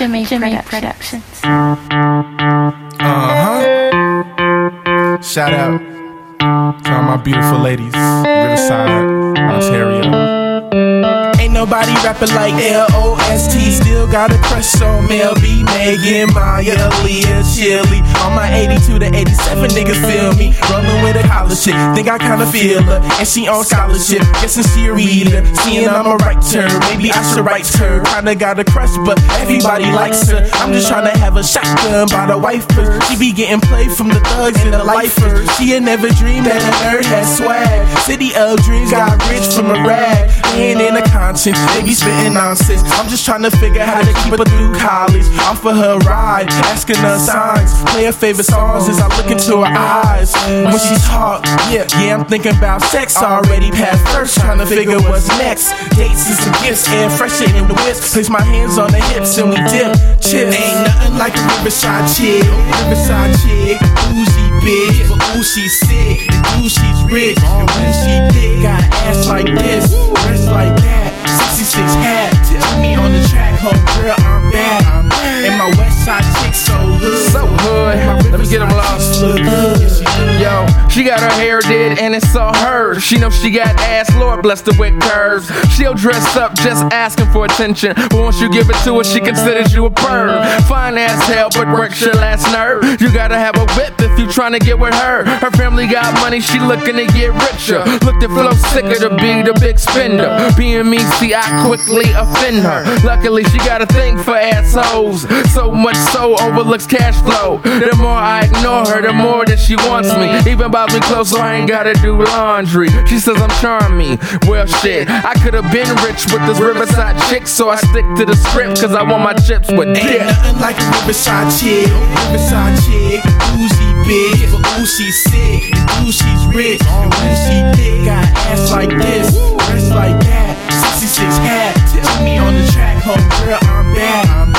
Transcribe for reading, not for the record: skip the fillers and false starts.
Jimmy Productions. Shout out to all my beautiful ladies, Riverside, Ontario. Ain't nobody rapping like LOST. Still got a crush on Mel B, Megan, Maya, Aaliyah, Chili. On my 82 to 87 niggas feel me. Rolling with a collar shit, think I kinda feel her. And she on scholarship, guessing she a reader. Seeing I'm a writer, maybe I should write her. Kinda got a crush, but everybody likes her. I'm just tryna have a shotgun by the wife first. She be getting played from the thugs and the lifers. She had never dreamed that a nerd had swag. City of dreams, got rich from a rag. Ain't in a conscience, they be spitting nonsense. I'm just tryna figure how to keep her through college. I'm for her ride, asking her signs. Play her favorite songs as I look into her eyes. When she talk, yeah, I'm thinking about sex. Already past first, trying to figure what's next. Dates and some gifts, air fresher in the whips. Place my hands on the hips and we dip, chill. Ain't nothing like a Riverside chick. Bougie bitch, but ooh she's sick, and ooh she's rich, and when she thick, got ass like this, breasts like that. 66 hat, tell me on the track, ho girl, I'm bad. And my Westside chick so hood. Let me get them lost. Yo, she got her hair did and it's all hers. She knows she got ass, Lord blessed her with curves. She'll dress up just asking for attention, but once you give it to her, she considers you a perv. Fine as hell, but works your last nerve. You gotta have a whip if you tryna get with her. Her family got money, she looking to get richer. Look to flow sicker to be the big spender. Being me, see, I quickly offend her. Luckily, she got a thing for assholes. So much so, overlooks cash flow. The more I ignore her, the more that she wants me. Even about me close, so I ain't gotta do laundry. She says I'm charming. Well, shit, I could've been rich with this Riverside chick, so I stick to the script, cause I want my chips with dick. Ain't nothing like a Riverside chick. Bougie bitch, but ooh, she's sick, and ooh, she's rich. And when she thick, got ass like this, breasts like that. 66 hat, tell me on the track, ho girl, I'm bad.